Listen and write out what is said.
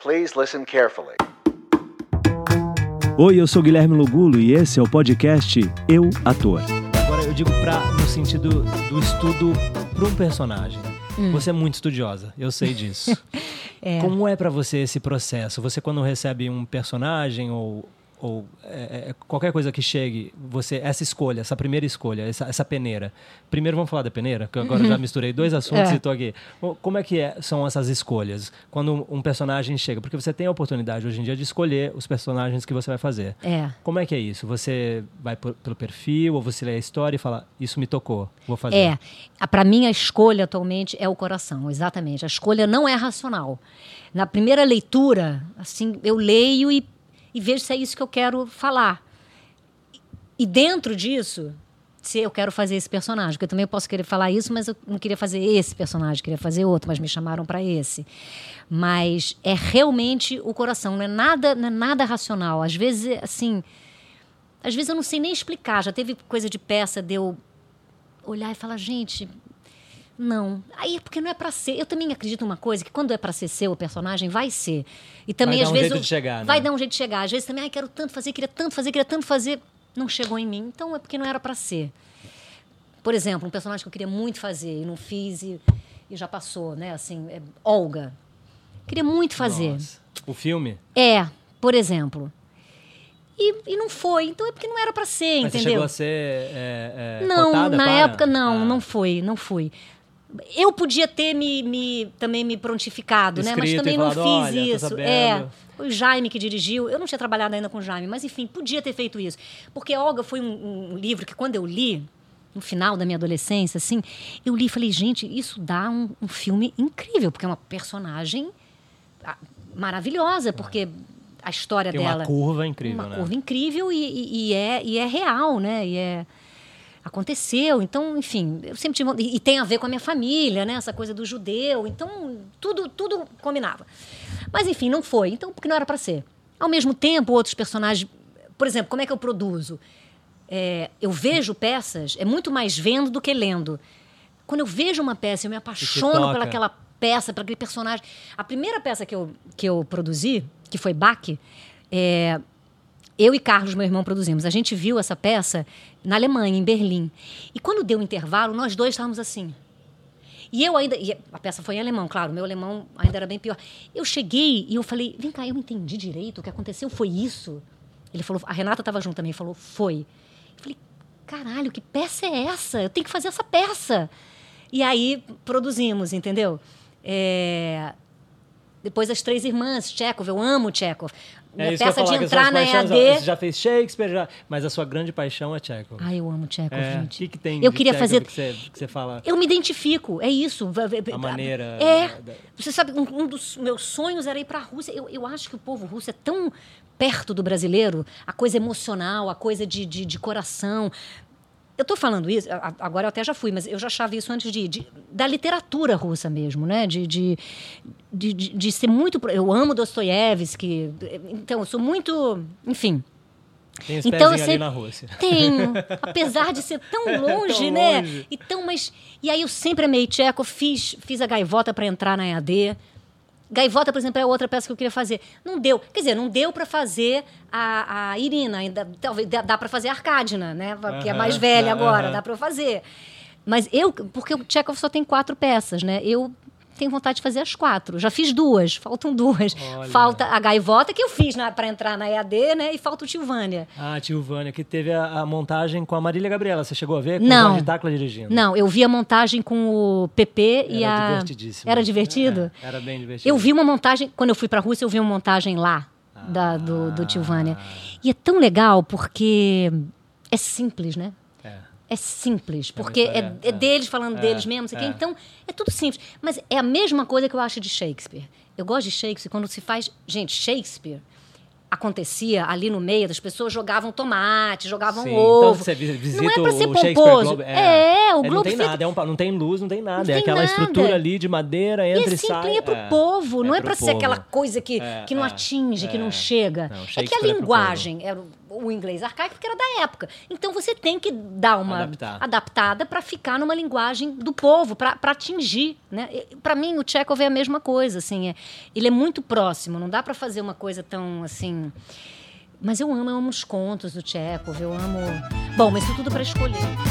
Please listen carefully. Oi, eu sou Guilherme Logulo e esse é o podcast Eu Ator. Agora eu digo no sentido do estudo para um personagem. Você é muito estudiosa, eu sei disso. Como é para você esse processo? Você quando recebe um personagem ou qualquer coisa que chegue, essa peneira. Primeiro vamos falar da peneira, que agora já misturei dois assuntos e estou aqui. Como é que são essas escolhas? Quando um personagem chega, porque você tem a oportunidade hoje em dia de escolher os personagens que você vai fazer. Como é que é isso? Você vai pelo perfil ou você lê a história e fala, isso me tocou, vou fazer. Para mim a escolha atualmente é o coração, exatamente. A escolha não é racional. Na primeira leitura, assim, eu leio e vejo se é isso que eu quero falar. E dentro disso, se eu quero fazer esse personagem, porque eu também posso querer falar isso, mas eu não queria fazer esse personagem, queria fazer outro, mas me chamaram para esse. Mas é realmente o coração, não é nada racional. Às vezes, assim, eu não sei nem explicar. Já teve coisa de peça de eu olhar e falar, gente, não. Aí é porque não é para ser. Eu também acredito numa coisa, que quando é para ser seu o personagem, vai ser. E também, às vezes, vai dar um jeito de chegar. Às vezes também, quero tanto fazer, queria tanto fazer. Não chegou em mim. Então é porque não era para ser. Por exemplo, um personagem que eu queria muito fazer e não fiz e já passou, né? Assim, Olga. Queria muito fazer. Nossa. O filme? Por exemplo. E não foi, então é porque não era para ser, mas entendeu? Mas chegou a ser não, cotada, na época, não fui. Eu podia ter também me prontificado, escrito, né? Mas também não fiz isso. Foi o Jaime que dirigiu. Eu não tinha trabalhado ainda com o Jaime, mas enfim, podia ter feito isso. Porque Olga foi um livro que quando eu li, no final da minha adolescência, assim, eu li e falei, gente, isso dá um filme incrível, porque é uma personagem maravilhosa, porque a história dela... Tem uma curva incrível, né? Uma curva incrível e é real, né? E é... Aconteceu, então, enfim, eu sempre tive... E tem a ver com a minha família, né? Essa coisa do judeu, então tudo combinava. Mas, enfim, não foi, então, porque não era para ser. Ao mesmo tempo, outros personagens... Por exemplo, como é que eu produzo? Eu vejo peças, é muito mais vendo do que lendo. Quando eu vejo uma peça, eu me apaixono por aquela peça, por aquele personagem. A primeira peça que eu produzi, que foi Bach, eu e Carlos, meu irmão, produzimos. A gente viu essa peça na Alemanha, em Berlim. E quando deu o intervalo, nós dois estávamos assim. E eu ainda... E a peça foi em alemão, claro. Meu alemão ainda era bem pior. Eu cheguei e eu falei, vem cá, eu entendi direito. O que aconteceu foi isso? Ele falou... A Renata estava junto também. Falou, foi. Eu falei, caralho, que peça é essa? Eu tenho que fazer essa peça. E aí, produzimos, entendeu? Depois as Três Irmãs, Tchékhov. Eu amo Tchékhov. Minha peça de entrar na EAD... Você já fez Shakespeare, mas a sua grande paixão é Tchékhov. Eu amo Tchékhov, gente. O que tem eu queria fazer... que você fala? Eu me identifico, é isso. A maneira... Você sabe, um dos meus sonhos era ir para a Rússia. Eu acho que o povo russo é tão perto do brasileiro, a coisa emocional, a coisa de coração. Eu estou falando isso, agora eu até já fui, mas eu já achava isso antes da literatura russa mesmo, né? De ser muito... Eu amo Dostoiévski, então eu sou muito... Enfim. Tem os então, pezinhos ali na Rússia. Tenho, apesar de ser tão longe, tão né? Longe. Então, mas... E aí eu sempre amei Tcheco, fiz a Gaivota para entrar na EAD. Gaivota, por exemplo, é outra peça que eu queria fazer. Não deu. Quer dizer, não deu para fazer a Irina. Talvez dá para fazer a Arcádina, né? Porque é mais velha agora. Dá para eu fazer. Mas eu... Porque o Tchekhov só tem 4 peças, né? Eu tenho vontade de fazer as 4. Já fiz 2. Faltam 2. Olha. Falta a Gaivota, que eu fiz para entrar na EAD, né? E falta o Tio Vânia. Tio Vânia, que teve a montagem com a Marília Gabriela. Você chegou a ver? Com o Jorge Dacla dirigindo. Não, eu vi a montagem com o Pepe e a... Era divertidíssimo. Era divertido? Era bem divertido. Eu vi uma montagem... Quando eu fui para a Rússia, eu vi uma montagem lá, do Tio Vânia. E é tão legal, porque é simples, né? É simples, porque é deles falando deles mesmo, sei quê. Então é tudo simples. Mas é a mesma coisa que eu acho de Shakespeare. Eu gosto de Shakespeare quando se faz... Gente, Shakespeare acontecia ali no meio, as pessoas jogavam tomate, jogavam ovo. Então você visita não é para ser pomposo. O Globo... Não tem nada, não tem luz, não tem nada. Não é aquela estrutura ali de madeira, entra e sai. É para o povo, não é para ser aquela coisa que não atinge, que não chega. É que a linguagem... o inglês arcaico, porque era da época. Então, você tem que dar uma adaptada para ficar numa linguagem do povo, para atingir, né? Para mim, o Tchékhov é a mesma coisa, assim. Ele é muito próximo, não dá para fazer uma coisa tão, assim... Mas eu amo os contos do Tchékhov, eu amo... Bom, mas isso tudo para escolher.